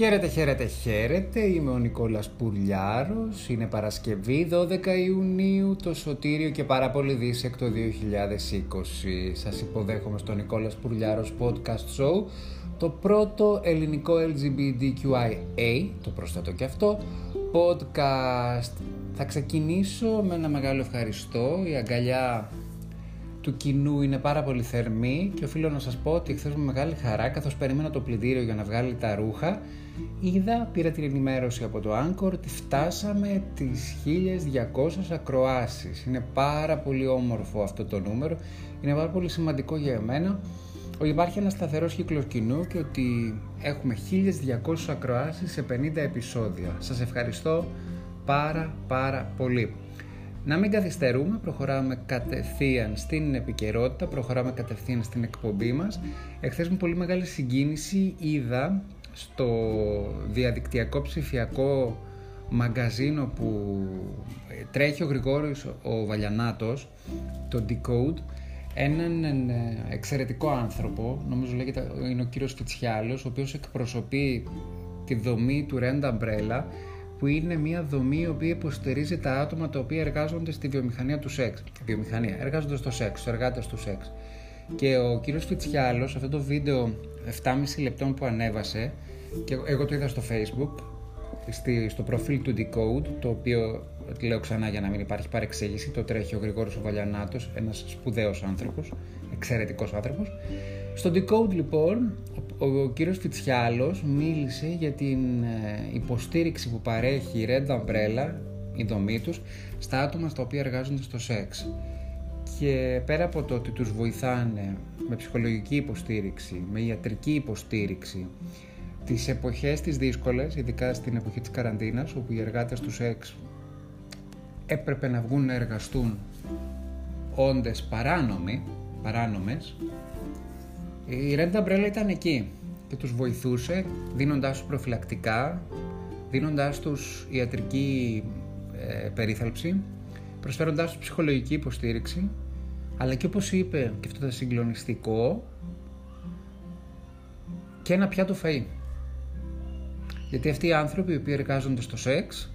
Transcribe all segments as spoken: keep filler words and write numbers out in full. Χαίρετε, χαίρετε, χαίρετε. Είμαι ο Νικόλας Πουρλιάρος. Είναι Παρασκευή δώδεκα Ιουνίου, το σωτήριο και πάρα πολύ δίσεκτο δύο χιλιάδες είκοσι. Σας υποδέχομαι στο Νικόλας Πουρλιάρος Podcast Show, το πρώτο ελληνικό Ελ Τζι Μπι Τι Κιου Άι Έι, το προσθέτω και αυτό, podcast. Θα ξεκινήσω με ένα μεγάλο ευχαριστώ. Η αγκαλιά του κοινού είναι πάρα πολύ θερμή και οφείλω να σας πω ότι χθες με μεγάλη χαρά, καθώς περίμενα το πλυντήριο για να βγάλει τα ρούχα, είδα, πήρα την ενημέρωση από το Anchor ότι φτάσαμε τις χίλιες διακόσιες ακροάσεις. Είναι πάρα πολύ όμορφο αυτό το νούμερο, είναι πάρα πολύ σημαντικό για εμένα ότι υπάρχει ένα σταθερός κύκλος κοινού και ότι έχουμε χίλιες διακόσιες ακροάσεις σε πενήντα επεισόδια. Σας ευχαριστώ πάρα πάρα πολύ. Να μην καθυστερούμε, προχωράμε κατευθείαν στην επικαιρότητα, προχωράμε κατευθείαν στην εκπομπή μας. Εχθές με πολύ μεγάλη συγκίνηση είδα στο διαδικτυακό ψηφιακό μαγκαζίνο που τρέχει ο Γρηγόρης ο Βαλιανάτος, το Decode, έναν εξαιρετικό άνθρωπο, νομίζω λέγεται, είναι ο κύριος Κιτσιάλος, ο οποίος εκπροσωπεί τη δομή του Rent Umbrella, που είναι μια δομή η οποία υποστηρίζει τα άτομα τα οποία εργάζονται στη βιομηχανία του σεξ. Βιομηχανία, εργάζονται στο σεξ, στους εργάτες του σεξ. Και ο κύριος Κιτσιάλος, αυτό το βίντεο επτά και μισή λεπτών που ανέβασε, και εγώ το είδα στο Facebook, στη, στο προφίλ του Decode, το οποίο, λέω ξανά για να μην υπάρχει παρεξήγηση, το τρέχει ο Γρηγόρης ο Βαλιανάτος, ένας σπουδαίος άνθρωπος, εξαιρετικός άνθρωπος. Στο Decode λοιπόν, ο κύριος Κιτσιάλος μίλησε για την υποστήριξη που παρέχει η Red Umbrella, η δομή τους, στα άτομα στα οποία εργάζονται στο σεξ. Και πέρα από το ότι τους βοηθάνε με ψυχολογική υποστήριξη, με ιατρική υποστήριξη, τις εποχές τις δύσκολες, ειδικά στην εποχή της καραντίνας, όπου οι εργάτες του σεξ έπρεπε να βγουν να εργαστούν όντες παράνομοι, παράνομες, η Rent Umbrella ήταν εκεί και τους βοηθούσε δίνοντάς τους προφυλακτικά, δίνοντάς τους ιατρική ε, περίθαλψη, προσφέροντάς τους ψυχολογική υποστήριξη, αλλά και όπως είπε, και αυτό ήταν συγκλονιστικό, και ένα πιάτο φαΐ. Γιατί αυτοί οι άνθρωποι οι οποίοι εργάζονται στο σεξ,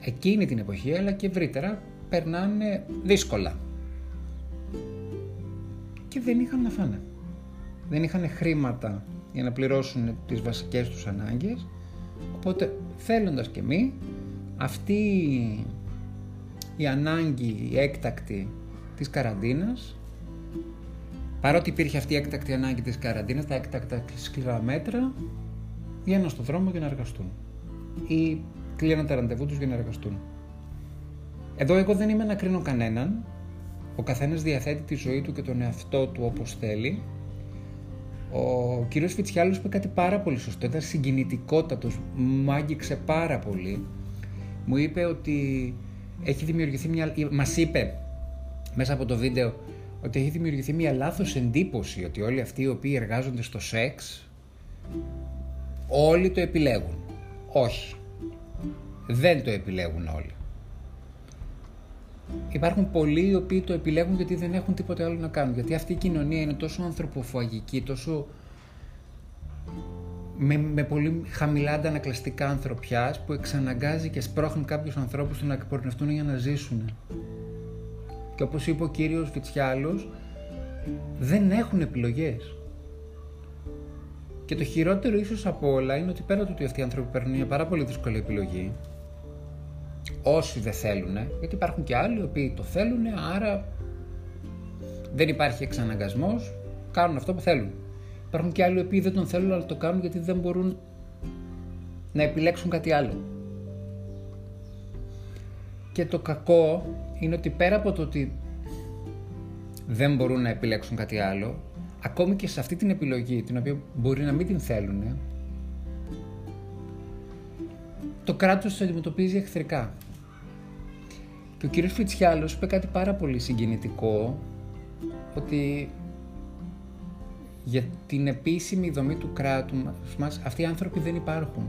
εκείνη την εποχή αλλά και ευρύτερα, περνάνε δύσκολα. Και δεν είχαν να φάνε. Δεν είχαν χρήματα για να πληρώσουν τις βασικές τους ανάγκες, οπότε θέλοντας και μη, αυτή η ανάγκη, η έκτακτη της καραντίνας, παρότι υπήρχε αυτή η έκτακτη ανάγκη της καραντίνας, τα έκτακτα σκληρά μέτρα, βγαίναν στον δρόμο για να εργαστούν ή κλείναν τα ραντεβού τους για να εργαστούν. Εδώ εγώ δεν είμαι να κρίνω κανέναν, ο καθένας διαθέτει τη ζωή του και τον εαυτό του όπως θέλει. Ο κύριος Κιτσιάλος είπε κάτι πάρα πολύ σωστό, ήταν συγκινητικότατος, μου άγγιξε πάρα πολύ. Μου είπε ότι έχει δημιουργηθεί μια... μας είπε μέσα από το βίντεο ότι έχει δημιουργηθεί μια λάθος εντύπωση ότι όλοι αυτοί οι οποίοι εργάζονται στο σεξ όλοι το επιλέγουν. Όχι. Δεν το επιλέγουν όλοι. Υπάρχουν πολλοί οι οποίοι το επιλέγουν γιατί δεν έχουν τίποτε άλλο να κάνουν. Γιατί αυτή η κοινωνία είναι τόσο ανθρωποφαγική, τόσο με, με πολύ χαμηλά αντανακλαστικά ανθρωπιάς, που εξαναγκάζει και σπρώχνει κάποιους ανθρώπους να εκπορνευτούν για να ζήσουν. Και όπως είπε ο κύριος Κιτσιάλος, δεν έχουν επιλογές. Και το χειρότερο ίσως από όλα είναι ότι πέρα του ότι αυτοί οι άνθρωποι παίρνουν μια πάρα πολύ δύσκολη επιλογή, όσοι δεν θέλουν, γιατί υπάρχουν και άλλοι οι οποίοι το θέλουν, άρα δεν υπάρχει εξαναγκασμός, κάνουν αυτό που θέλουν. Υπάρχουν και άλλοι οι οποίοι δεν τον θέλουν, αλλά το κάνουν γιατί δεν μπορούν να επιλέξουν κάτι άλλο. Και το κακό είναι ότι πέρα από το ότι δεν μπορούν να επιλέξουν κάτι άλλο, ακόμη και σε αυτή την επιλογή, την οποία μπορεί να μην την θέλουν, το κράτος το αντιμετωπίζει εχθρικά. Και ο κύριος Κιτσιάλος είπε κάτι πάρα πολύ συγκινητικό, ότι για την επίσημη δομή του κράτους μας αυτοί οι άνθρωποι δεν υπάρχουν.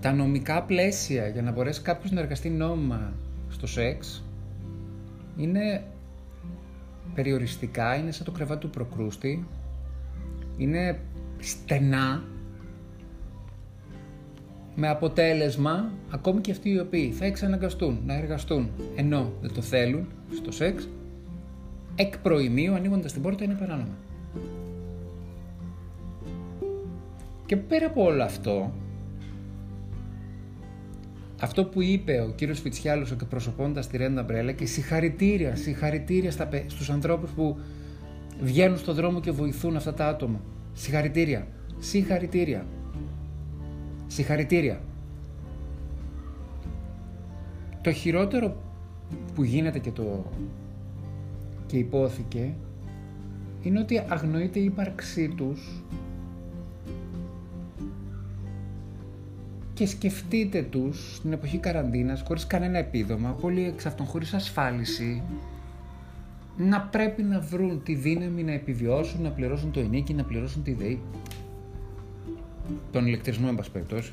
Τα νομικά πλαίσια για να μπορέσει κάποιος να εργαστεί νόμιμα στο σεξ είναι περιοριστικά, είναι σαν το κρεβάτι του προκρούστη, είναι στενά, με αποτέλεσμα ακόμη και αυτοί οι οποίοι θα εξαναγκαστούν να εργαστούν ενώ δεν το θέλουν στο σεξ, εκ προημίου ανοίγοντας την πόρτα είναι παράνομα. Και πέρα από όλο αυτό, αυτό που είπε ο κύριος Κιτσιάλος εκπροσωπώντας τη Rent Umbrella, και συγχαρητήρια, συγχαρητήρια στα, στους ανθρώπους που βγαίνουν στον δρόμο και βοηθούν αυτά τα άτομα. Συγχαρητήρια, συγχαρητήρια, συγχαρητήρια. Το χειρότερο που γίνεται και, το, και υπόθηκε είναι ότι αγνοείται η ύπαρξή τους και σκεφτείτε τους στην εποχή καραντίνας, χωρίς κανένα επίδομα, πολλοί εξ αυτών χωρίς ασφάλιση, να πρέπει να βρουν τη δύναμη να επιβιώσουν, να πληρώσουν το ενοίκιο, να πληρώσουν τη ΔΕΗ, τον ηλεκτρισμό, εν πάση περιπτώσει.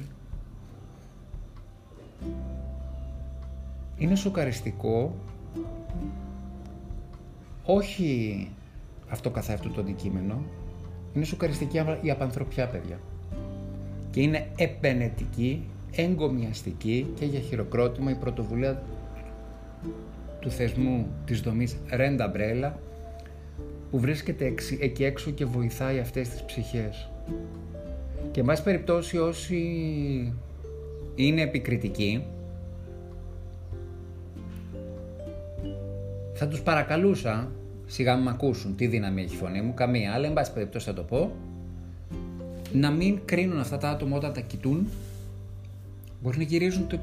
Είναι σοκαριστικό, όχι αυτό καθ'αυτό το αντικείμενο, είναι σοκαριστική η απανθρωπιά, παιδιά. Και είναι επενετική, εγκομιαστική και για χειροκρότημα η πρωτοβουλία του θεσμού της δομής Rent Umbrella που βρίσκεται εκεί έξω και βοηθάει αυτές τις ψυχές. Και εν πάση περιπτώσει όσοι είναι επικριτικοί θα τους παρακαλούσα, σιγά μην μ' ακούσουν, τι δύναμη έχει η φωνή μου, καμία, αλλά εν πάση περιπτώσει θα το πω, να μην κρίνουν αυτά τα άτομα όταν τα κοιτούν. Μπορεί να γυρίζουν το,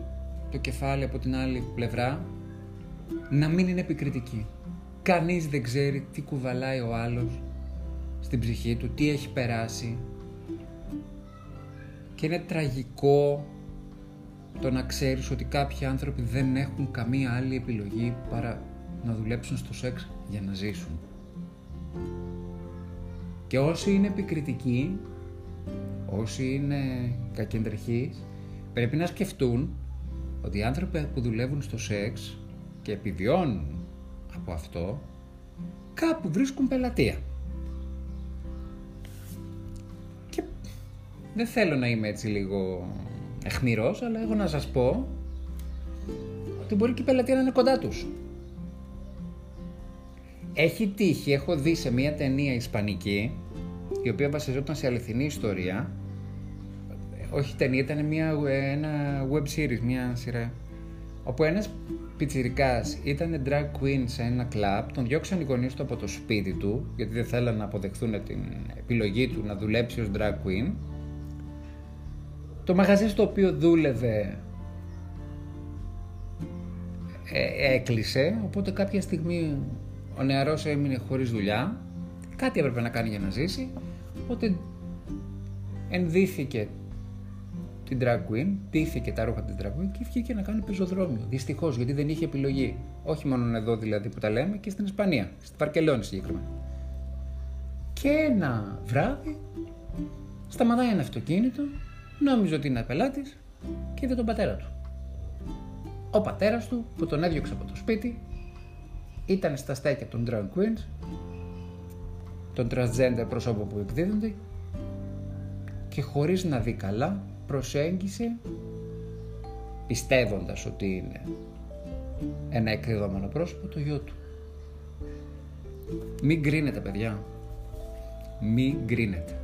το κεφάλι από την άλλη πλευρά, να μην είναι επικριτικοί. Κανείς δεν ξέρει τι κουβαλάει ο άλλος στην ψυχή του, τι έχει περάσει. Και είναι τραγικό το να ξέρεις ότι κάποιοι άνθρωποι δεν έχουν καμία άλλη επιλογή παρά να δουλέψουν στο σεξ για να ζήσουν. Και όσοι είναι επικριτικοί, όσοι είναι κακεντρεχείς, πρέπει να σκεφτούν ότι οι άνθρωποι που δουλεύουν στο σεξ και επιβιώνουν από αυτό, κάπου βρίσκουν πελατεία. Και δεν θέλω να είμαι έτσι λίγο αιχμηρός, αλλά έχω να σας πω ότι μπορεί και η πελατεία να είναι κοντά τους. Έχει τύχει, έχω δει σε μια ταινία ισπανική, η οποία βασιζόταν σε αληθινή ιστορία, όχι ταινία, ήταν μια, ένα web series, μια σειρά, όπου ένας πιτσιρικάς ήταν drag queen σε ένα κλαμπ, τον διώξαν οι γονείς του από το σπίτι του, γιατί δεν θέλαν να αποδεχθούν την επιλογή του να δουλέψει ως drag queen. Το μαγαζί στο οποίο δούλευε ε, έκλεισε, οπότε κάποια στιγμή ο νεαρός έμεινε χωρίς δουλειά, κάτι έπρεπε να κάνει για να ζήσει, οπότε ενδύθηκε την drag queen, ντύθηκε τα ρούχα την drag queen και βγήκε να κάνει πεζοδρόμιο. Δυστυχώς, γιατί δεν είχε επιλογή. Όχι μόνο εδώ δηλαδή που τα λέμε, και στην Ισπανία, στη Βαρκελόνη συγκεκριμένα. Και ένα βράδυ σταματάει ένα αυτοκίνητο, νόμιζε ότι είναι πελάτης και είδε τον πατέρα του. Ο πατέρας του που τον έδιωξε από το σπίτι ήταν στα στέκια των drag queens, των transgender προσώπων που εκδίδονται, και χωρίς να δει καλά προσέγγισε, πιστεύοντας ότι είναι ένα εκδεδόμενο πρόσωπο, το γιο του. Μην κρίνετε, παιδιά. Μην κρίνετε.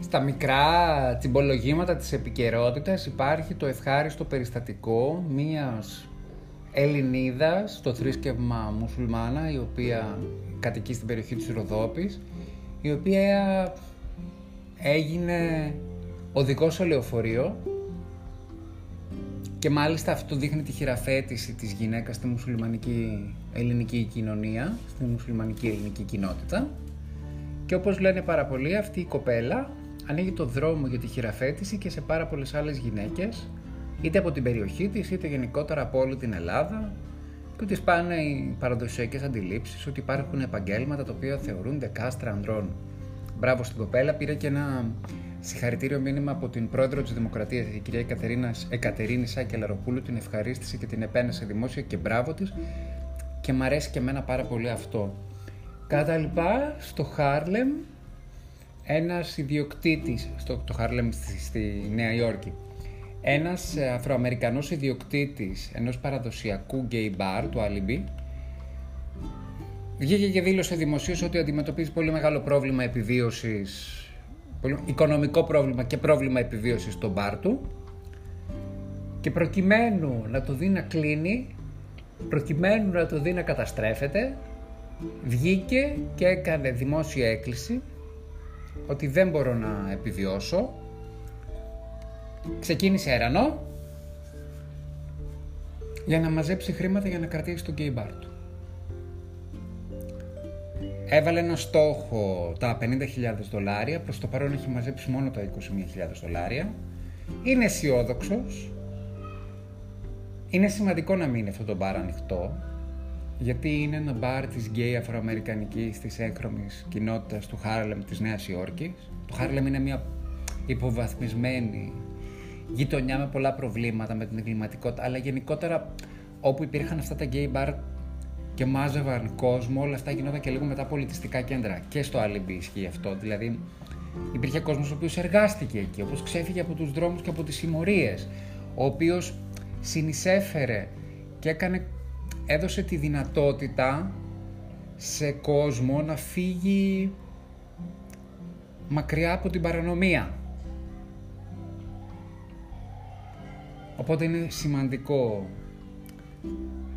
Στα μικρά τσιμπολογήματα της επικαιρότητας υπάρχει το ευχάριστο περιστατικό μίας Ελληνίδας στο θρήσκευμα μουσουλμάνα, η οποία κατοικεί στην περιοχή της Ροδόπης, η οποία έγινε οδηγός σε λεωφορείο, και μάλιστα αυτό δείχνει τη χειραφέτηση της γυναίκας στη μουσουλμανική ελληνική κοινωνία, στη μουσουλμανική ελληνική κοινότητα, και όπως λένε πάρα πολλοί, αυτή η κοπέλα ανοίγει το δρόμο για τη χειραφέτηση και σε πάρα πολλές άλλες γυναίκες, είτε από την περιοχή της, είτε γενικότερα από όλη την Ελλάδα, και ότι σπάνε οι παραδοσιακές αντιλήψεις ότι υπάρχουν επαγγέλματα τα οποία θεωρούνται κάστρα ανδρών. Μπράβο στην κοπέλα, πήρε και ένα Συγχαρητήριο μήνυμα από την πρόεδρο της Δημοκρατίας, η κυρία Αικατερίνη Σάκελαροπούλου, την ευχαρίστησε και την επένεσε δημόσια και μπράβο της, και μ' αρέσει και εμένα πάρα πολύ αυτό. Κατά λοιπά, στο Χάρλεμ, ένας ιδιοκτήτης, στο το Χάρλεμ στη, στη Νέα Υόρκη, ένας Αφροαμερικανός ιδιοκτήτης ενός παραδοσιακού γκέι μπαρ, του Alibi, βγήκε και δήλωσε δημοσίως ότι αντιμετωπίζει πολύ μεγάλο πρόβλημα επιβίωσης, οικονομικό πρόβλημα και πρόβλημα επιβίωσης στο μπαρ του, και προκειμένου να το δει να κλείνει, προκειμένου να το δει να καταστρέφεται, βγήκε και έκανε δημόσια έκκληση ότι δεν μπορώ να επιβιώσω. Ξεκίνησε έρανο για να μαζέψει χρήματα για να κρατήσει το γκέι μπαρ του. Έβαλε ένα στόχο τα πενήντα χιλιάδες δολάρια, προς το παρόν έχει μαζέψει μόνο τα είκοσι μία χιλιάδες δολάρια. Είναι αισιόδοξος. Είναι σημαντικό να μείνει αυτό το μπαρ ανοιχτό, γιατί είναι ένα μπαρ της γκέι αφροαμερικανικής, της έκχρωμης κοινότητας του Χάρλεμ της Νέας Υόρκης. Το Χάρλεμ είναι μια υποβαθμισμένη γειτονιά με πολλά προβλήματα, με την εγκληματικότητα, αλλά γενικότερα όπου υπήρχαν αυτά τα γκέι μπαρ και μάζευαν κόσμο, όλα αυτά γινόταν και λίγο μετά πολιτιστικά κέντρα. Και στο Alibi ισχύει αυτό. Δηλαδή, υπήρχε κόσμος ο οποίος εργάστηκε εκεί, ο οποίος ξέφυγε από τους δρόμους και από τις συμμορίες, ο οποίος συνεισέφερε και έκανε, έδωσε τη δυνατότητα σε κόσμο να φύγει μακριά από την παρανομία. Οπότε είναι σημαντικό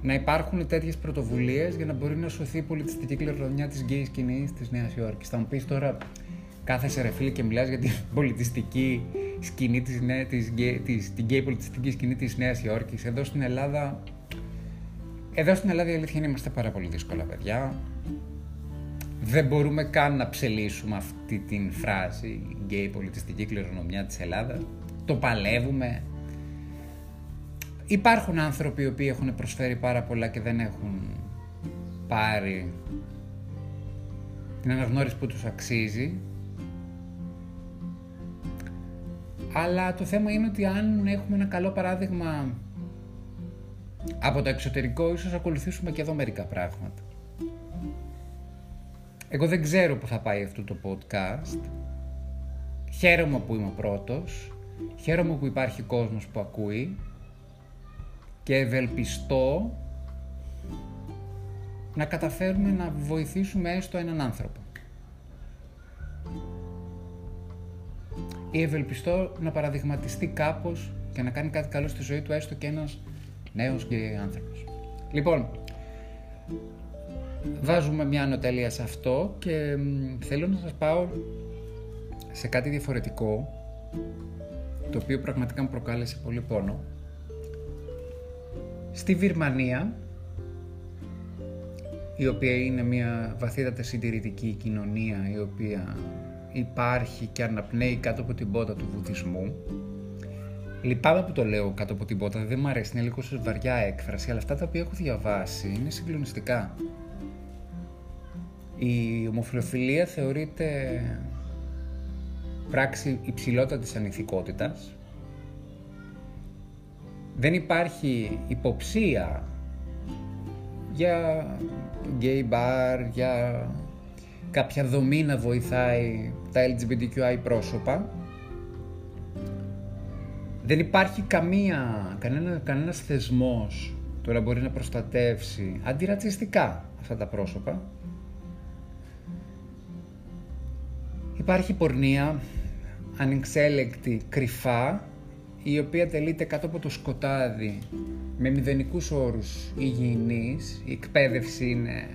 να υπάρχουν τέτοιες πρωτοβουλίες για να μπορεί να σωθεί η πολιτιστική κληρονομιά της γκέι σκηνής της Νέας Υόρκης. Θα μου πεις τώρα, κάθεσαι ρε φίλε και μιλάς για την πολιτιστική σκηνή της, ναι, της, της, την γκέι πολιτιστική σκηνή της Νέας Υόρκης. Εδώ στην Ελλάδα, εδώ στην Ελλάδα η αλήθεια είναι είμαστε πάρα πολύ δύσκολα παιδιά. Δεν μπορούμε καν να ψελίσουμε αυτή την φράση γκέι πολιτιστική κληρονομιά της Ελλάδας. Το παλεύουμε. Υπάρχουν άνθρωποι οι οποίοι έχουν προσφέρει πάρα πολλά και δεν έχουν πάρει την αναγνώριση που τους αξίζει. Αλλά το θέμα είναι ότι αν έχουμε ένα καλό παράδειγμα από το εξωτερικό, ίσως ακολουθήσουμε και εδώ μερικά πράγματα. Εγώ δεν ξέρω που θα πάει αυτό το podcast. Χαίρομαι που είμαι πρώτος. Χαίρομαι που υπάρχει κόσμος που ακούει. Και ευελπιστώ να καταφέρουμε να βοηθήσουμε έστω έναν άνθρωπο. Ή ευελπιστώ να παραδειγματιστεί κάπως και να κάνει κάτι καλό στη ζωή του έστω και ένας νέος γκέι άνθρωπος. Λοιπόν, βάζουμε μια ανωτελεία σε αυτό και θέλω να σας πάω σε κάτι διαφορετικό, το οποίο πραγματικά μου προκάλεσε πολύ πόνο. Στη Βιρμανία, η οποία είναι μια βαθύτατα συντηρητική κοινωνία, η οποία υπάρχει και αναπνέει κάτω από την πότα του βουδισμού. Λυπάμαι που το λέω κάτω από την πότα, δεν μου αρέσει, είναι λίγο βαριά έκφραση, αλλά αυτά τα οποία έχω διαβάσει είναι συγκλονιστικά. Η ομοφιλοφιλία θεωρείται πράξη υψηλότατης ανηθικότητας. Δεν υπάρχει υποψία για γκέι μπαρ, για κάποια δομή να βοηθάει τα ελ τζι μπι τι κιου άι πρόσωπα. Δεν υπάρχει καμία, κανένα, κανένας θεσμός που να μπορεί να προστατεύσει αντιρατσιστικά αυτά τα πρόσωπα. Υπάρχει πορνεία ανεξέλεκτη, κρυφά, η οποία τελείται κάτω από το σκοτάδι με μηδενικούς όρους υγιεινής. Η εκπαίδευση είναι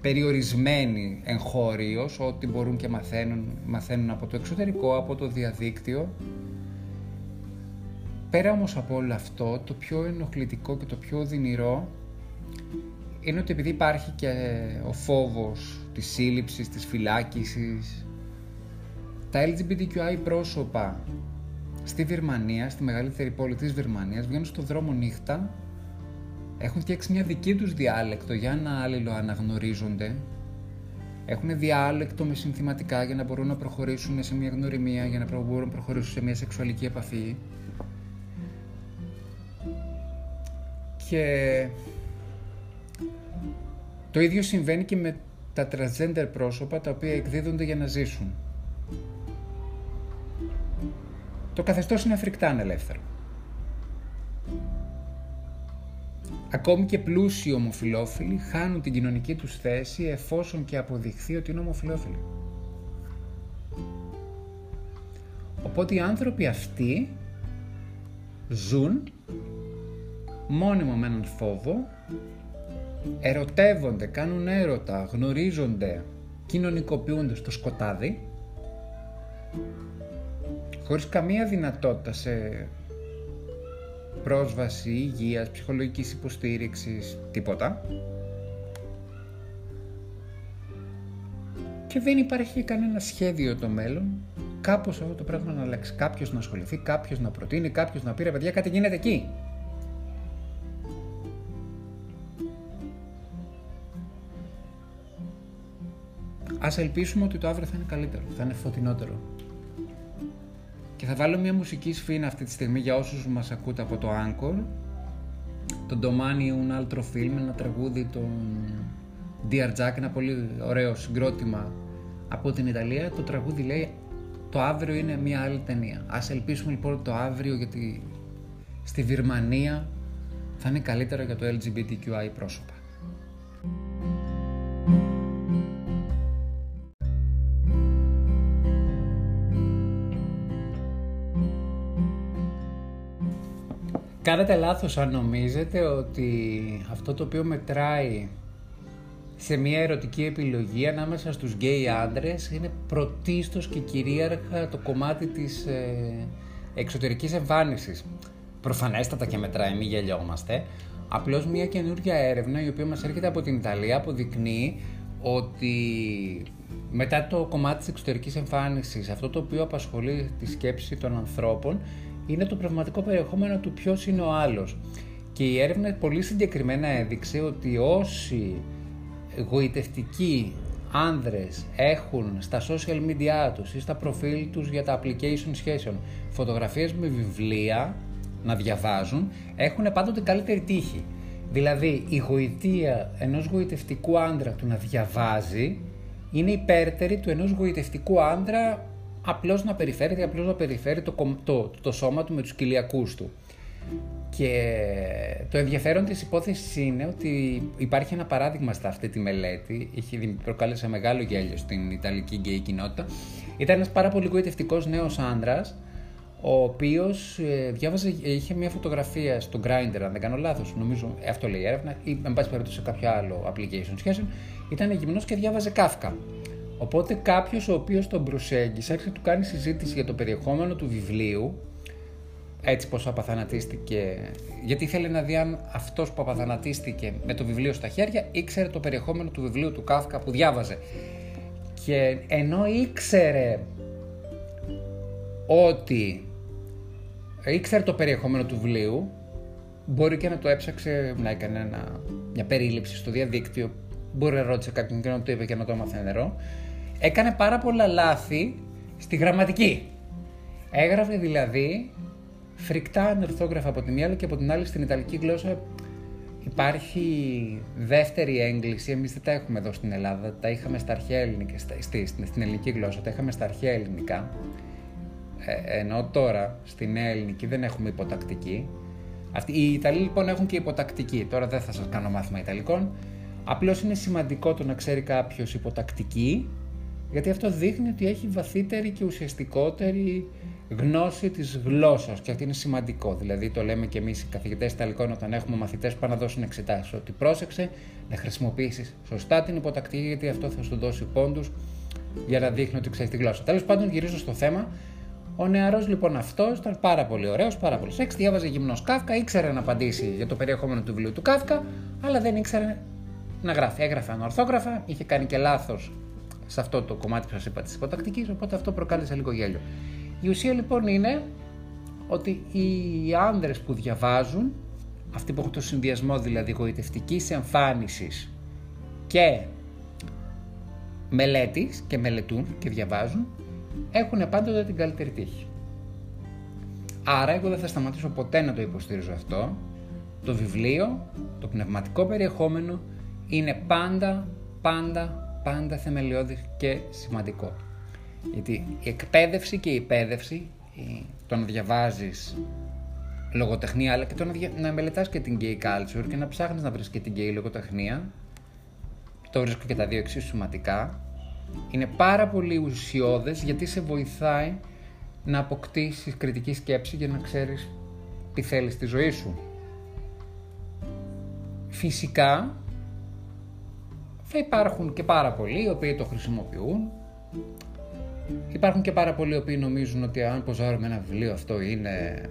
περιορισμένη εγχωρίως, ό,τι μπορούν και μαθαίνουν, μαθαίνουν από το εξωτερικό, από το διαδίκτυο. Πέρα όμως από όλο αυτό, το πιο ενοχλητικό και το πιο οδυνηρό είναι ότι επειδή υπάρχει και ο φόβος της σύλληψης, της φυλάκισης, τα ελ τζι μπι τι κιου άι πρόσωπα στη Βιρμανία, στη μεγαλύτερη πόλη της Βιρμανίας, βγαίνουν στον δρόμο νύχτα, έχουν φτιάξει μια δική τους διάλεκτο για να αλληλοαναγνωρίζονται, έχουν διάλεκτο με συνθηματικά για να μπορούν να προχωρήσουν σε μια γνωριμία, για να μπορούν να προχωρήσουν σε μια σεξουαλική επαφή. Και το ίδιο συμβαίνει και με τα transgender πρόσωπα, τα οποία εκδίδονται για να ζήσουν. Το καθεστώς είναι φρικτά ανελεύθερο. Ακόμη και πλούσιοι ομοφυλόφιλοι χάνουν την κοινωνική τους θέση εφόσον και αποδειχθεί ότι είναι ομοφυλόφιλοι. Οπότε οι άνθρωποι αυτοί ζουν μόνιμα με έναν φόβο, ερωτεύονται, κάνουν έρωτα, γνωρίζονται, κοινωνικοποιούνται στο σκοτάδι, χωρίς καμία δυνατότητα σε πρόσβαση υγείας, ψυχολογικής υποστήριξης, τίποτα. Και δεν υπάρχει κανένα σχέδιο το μέλλον, κάπως αυτό το πράγμα να αλλάξει. Κάποιος να ασχοληθεί, κάποιος να προτείνει, κάποιος να πει ρε παιδιά κάτι γίνεται εκεί. Ας ελπίσουμε ότι το αύριο θα είναι καλύτερο, θα είναι φωτεινότερο. Και θα βάλω μια μουσική σφήνα αυτή τη στιγμή για όσους μας ακούτε από το Anchor, τον Domani Un Altro Film, ένα τραγούδι των Dear Jack, ένα πολύ ωραίο συγκρότημα από την Ιταλία. Το τραγούδι λέει «Το αύριο είναι μια άλλη ταινία». Ας ελπίσουμε λοιπόν το αύριο, γιατί στη Βυρμανία θα είναι καλύτερα για το ελ τζι μπι τι κιου άι πρόσωπα. Κάνετε λάθος αν νομίζετε ότι αυτό το οποίο μετράει σε μια ερωτική επιλογή ανάμεσα στους γκέι άντρες είναι πρωτίστως και κυρίαρχα το κομμάτι της ε, εξωτερικής εμφάνισης. Προφανέστατα και μετράει, μην γελιόμαστε. Απλώς μια καινούργια έρευνα η οποία μας έρχεται από την Ιταλία αποδεικνύει ότι μετά το κομμάτι της εξωτερικής εμφάνισης, αυτό το οποίο απασχολεί τη σκέψη των ανθρώπων είναι το πραγματικό περιεχόμενο του ποιος είναι ο άλλος. Και η έρευνα πολύ συγκεκριμένα έδειξε ότι όσοι γοητευτικοί άνδρες έχουν στα social media τους ή στα προφίλ τους για τα application σχέσεων φωτογραφίες με βιβλία να διαβάζουν, έχουν πάντοτε καλύτερη τύχη. Δηλαδή η γοητεία ενός γοητευτικού άνδρα του να διαβάζει είναι υπέρτερη του ενός γοητευτικού άνδρα απλώς να περιφέρει, απλώς να περιφέρει το, το, το σώμα του με τους κοιλιακούς του. Και το ενδιαφέρον της υπόθεσης είναι ότι υπάρχει ένα παράδειγμα στα αυτή τη μελέτη, είχε προκάλεσε μεγάλο γέλιο στην Ιταλική γκέι κοινότητα. Ήταν ένας πάρα πολύ γοητευτικός νέος άνδρας, ο οποίος ε, διάβαζε, είχε μια φωτογραφία στο Grindr, αν δεν κάνω λάθος, νομίζω αυτό λέει η έρευνα, ή εν πάση περιπτώσει σε κάποιο άλλο application σχέσεων, ήταν γυμνός και διάβαζε Kafka. Οπότε κάποιος ο οποίος τον προσέγγισε άρχισε να του κάνει συζήτηση για το περιεχόμενο του βιβλίου, έτσι πως απαθανατίστηκε, γιατί ήθελε να δει αν αυτός που απαθανατίστηκε με το βιβλίο στα χέρια ήξερε το περιεχόμενο του βιβλίου του Κάφκα που διάβαζε. Και ενώ ήξερε ότι ήξερε το περιεχόμενο του βιβλίου, μπορεί και να το έψαξε, να έκανε ένα, μια περίληψη στο διαδίκτυο, μπορεί να ρώτησε κάποιον και να το είπε και να το έμαθε νερό. Έκανε πάρα πολλά λάθη στη γραμματική. Έγραφε δηλαδή φρικτά ανερθόγραφα από τη μία, αλλά και από την άλλη στην Ιταλική γλώσσα υπάρχει δεύτερη έγκληση. Εμείς δεν τα έχουμε εδώ στην Ελλάδα, τα είχαμε στα αρχαία ελληνικά, στη, στην ελληνική γλώσσα, τα είχαμε στα αρχαία ελληνικά. Ε, ενώ τώρα στη νέα ελληνική δεν έχουμε υποτακτική. Αυτοί, οι Ιταλοί λοιπόν έχουν και υποτακτική. Τώρα δεν θα σας κάνω μάθημα Ιταλικών. Απλώς είναι σημαντικό το να ξέρει κάποιος υποτακτική, γιατί αυτό δείχνει ότι έχει βαθύτερη και ουσιαστικότερη γνώση της γλώσσας και αυτό είναι σημαντικό. Δηλαδή το λέμε και εμείς οι καθηγητές Ιταλικών όταν έχουμε μαθητές που πάνε να δώσουν εξετάσεις, ότι πρόσεξε να χρησιμοποιήσεις σωστά την υποτακτική, γιατί αυτό θα σου δώσει πόντους για να δείχνει ότι ξέρεις τη γλώσσα. Τέλος πάντων, γυρίζω στο θέμα. Ο νεαρός λοιπόν αυτός ήταν πάρα πολύ ωραίος, πάρα πολύ σεξ, διάβαζε γυμνός Κάφκα, ήξερε να απαντήσει για το περιεχόμενο του βιβλίου του Κάφκα, αλλά δεν ήξερε να γράφει. Έγραφε ανορθόγραφα, είχε κάνει και λάθος σε αυτό το κομμάτι που σας είπα της υποτακτικής, οπότε αυτό προκάλεσε λίγο γέλιο. Η ουσία λοιπόν είναι ότι οι άνδρες που διαβάζουν, αυτοί που έχουν το συνδυασμό δηλαδή γοητευτικής εμφάνισης και μελέτης και μελετούν και διαβάζουν, έχουν πάντοτε την καλύτερη τύχη. Άρα εγώ δεν θα σταματήσω ποτέ να το υποστηρίζω αυτό. Το βιβλίο, το πνευματικό περιεχόμενο είναι πάντα, πάντα, πάντα θεμελιώδη και σημαντικό. Γιατί η εκπαίδευση και η υπαίδευση, το να διαβάζεις λογοτεχνία, αλλά και το να, δια... να μελετάς και την gay culture και να ψάχνεις να βρεις και την gay λογοτεχνία, το βρίσκω και τα δύο εξίσου σημαντικά, είναι πάρα πολύ ουσιώδες, γιατί σε βοηθάει να αποκτήσεις κριτική σκέψη για να ξέρεις τι θέλεις στη ζωή σου. Φυσικά θα υπάρχουν και πάρα πολλοί οι οποίοι το χρησιμοποιούν. Υπάρχουν και πάρα πολλοί οι οποίοι νομίζουν ότι αν ποζάρουμε ένα βιβλίο, αυτό είναι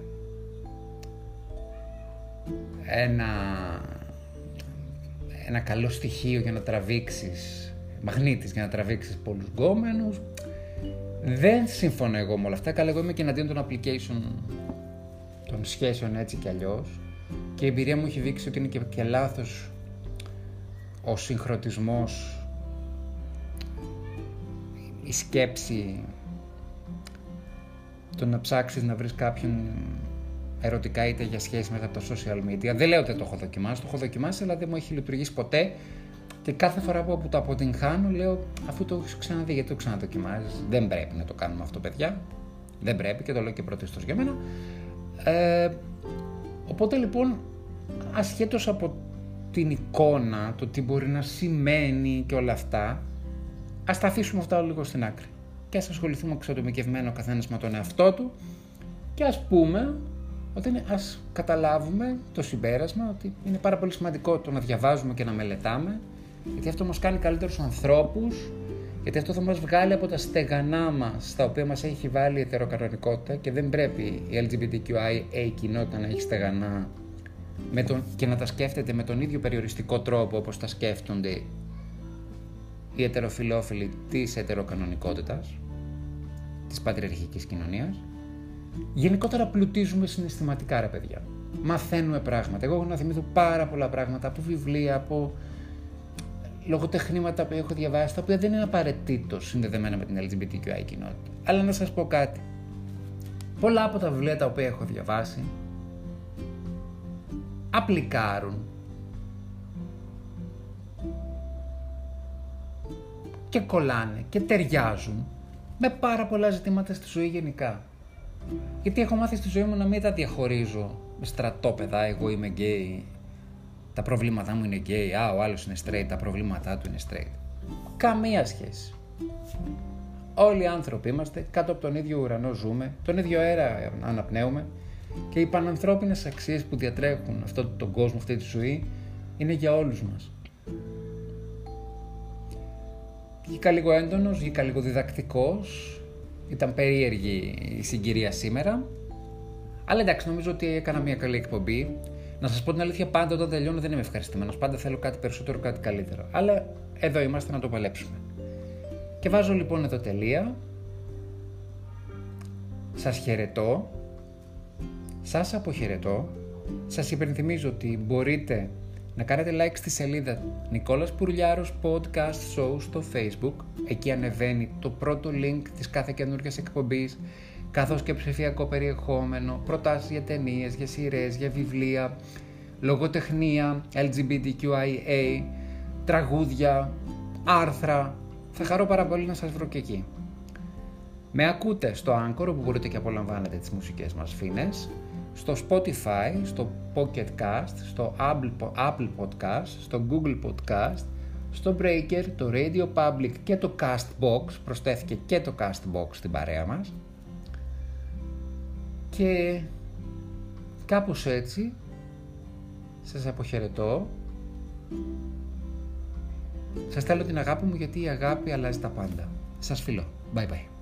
ένα, ένα καλό στοιχείο για να τραβήξεις μαγνήτης, για να τραβήξεις πολλούς γκόμενους. Δεν συμφωνώ εγώ με όλα αυτά. Καλά, εγώ είμαι και εναντίον των application των σχέσεων έτσι κι αλλιώς, και η εμπειρία μου έχει δείξει ότι είναι και, και λάθος ο συγχρονισμός, η σκέψη, το να ψάξεις να βρεις κάποιον ερωτικά είτε για σχέση μέσα από τα social media. Δεν λέω ότι το έχω δοκιμάσει, το έχω δοκιμάσει, αλλά δεν μου έχει λειτουργήσει ποτέ, και κάθε φορά που το αποτυγχάνω λέω, αφού το έχεις ξαναδεί, γιατί το ξαναδοκιμάζεις? Δεν πρέπει να το κάνουμε αυτό, παιδιά, δεν πρέπει, και το λέω και πρωτίστως για μένα. ε, Οπότε λοιπόν, ασχέτως από την εικόνα, το τι μπορεί να σημαίνει και όλα αυτά, ας τα αφήσουμε αυτά λίγο στην άκρη και ας ασχοληθούμε εξατομικευμένα ο καθένας με τον εαυτό του, και ας πούμε ότι είναι, ας καταλάβουμε το συμπέρασμα ότι είναι πάρα πολύ σημαντικό το να διαβάζουμε και να μελετάμε, γιατί αυτό μας κάνει καλύτερους ανθρώπους, γιατί αυτό θα μας βγάλει από τα στεγανά μας, τα οποία μας έχει βάλει η ετεροκανονικότητα, και δεν πρέπει η ελ τζι μπι τι κιου άι έι κοινότητα να έχει στεγανά με τον, και να τα σκέφτεται με τον ίδιο περιοριστικό τρόπο όπως τα σκέφτονται οι ετεροφιλόφιλοι της ετεροκανονικότητας, της πατριαρχικής κοινωνίας. Γενικότερα πλουτίζουμε συναισθηματικά, ρε παιδιά. Μαθαίνουμε πράγματα. Εγώ έχω να θυμηθώ πάρα πολλά πράγματα από βιβλία, από λογοτεχνήματα που έχω διαβάσει, τα οποία δεν είναι απαραίτητος συνδεδεμένα με την ελ τζι μπι τι κιου άι κοινότητα. Αλλά να σας πω κάτι. Πολλά από τα βιβλία τα οποία έχω διαβάσει απλικάρουν και κολλάνε και ταιριάζουν με πάρα πολλά ζητήματα στη ζωή γενικά. Γιατί έχω μάθει στη ζωή μου να μην τα διαχωρίζω με στρατόπεδα, εγώ είμαι γκέι, τα προβλήματά μου είναι γκέι, α, ο άλλος είναι straight, τα προβλήματά του είναι straight. Καμία σχέση. Όλοι οι άνθρωποι είμαστε, κάτω από τον ίδιο ουρανό ζούμε, τον ίδιο αέρα αναπνέουμε, και οι πανανθρώπινες αξίες που διατρέχουν αυτόν τον κόσμο, αυτή τη ζωή, είναι για όλους μας. Βγήκα λίγο έντονος, βγήκα λίγο διδακτικός, ήταν περίεργη η συγκυρία σήμερα, αλλά εντάξει, νομίζω ότι έκανα μια καλή εκπομπή. Να σας πω την αλήθεια, πάντα όταν τελειώνω δεν είμαι ευχαριστημένος, πάντα θέλω κάτι περισσότερο, κάτι καλύτερο, αλλά εδώ είμαστε να το παλέψουμε. Και βάζω λοιπόν εδώ τελεία. Σας χαιρετώ, σας αποχαιρετώ, σας υπενθυμίζω ότι μπορείτε να κάνετε like στη σελίδα Νικόλας Πουρλιάρος Podcast Show στο Facebook. Εκεί ανεβαίνει το πρώτο link της κάθε καινούριας εκπομπής, καθώς και ψηφιακό περιεχόμενο, προτάσεις για ταινίες, για σειρές, για βιβλία, λογοτεχνία, ελ τζι μπι τι κιου άι έι, τραγούδια, άρθρα. Θα χαρώ πάρα πολύ να σας βρω και εκεί. Με ακούτε στο Anchor, όπου μπορείτε και απολαμβάνετε τις μουσικές μας φίνες, στο Spotify, στο Pocket Cast, στο Apple Podcast, στο Google Podcast, στο Breaker, το Radio Public και το Castbox, προσθέθηκε και το Castbox στην παρέα μας. Και κάπως έτσι σας αποχαιρετώ. Σας θέλω την αγάπη μου, γιατί η αγάπη αλλάζει τα πάντα. Σας φιλώ. Bye bye.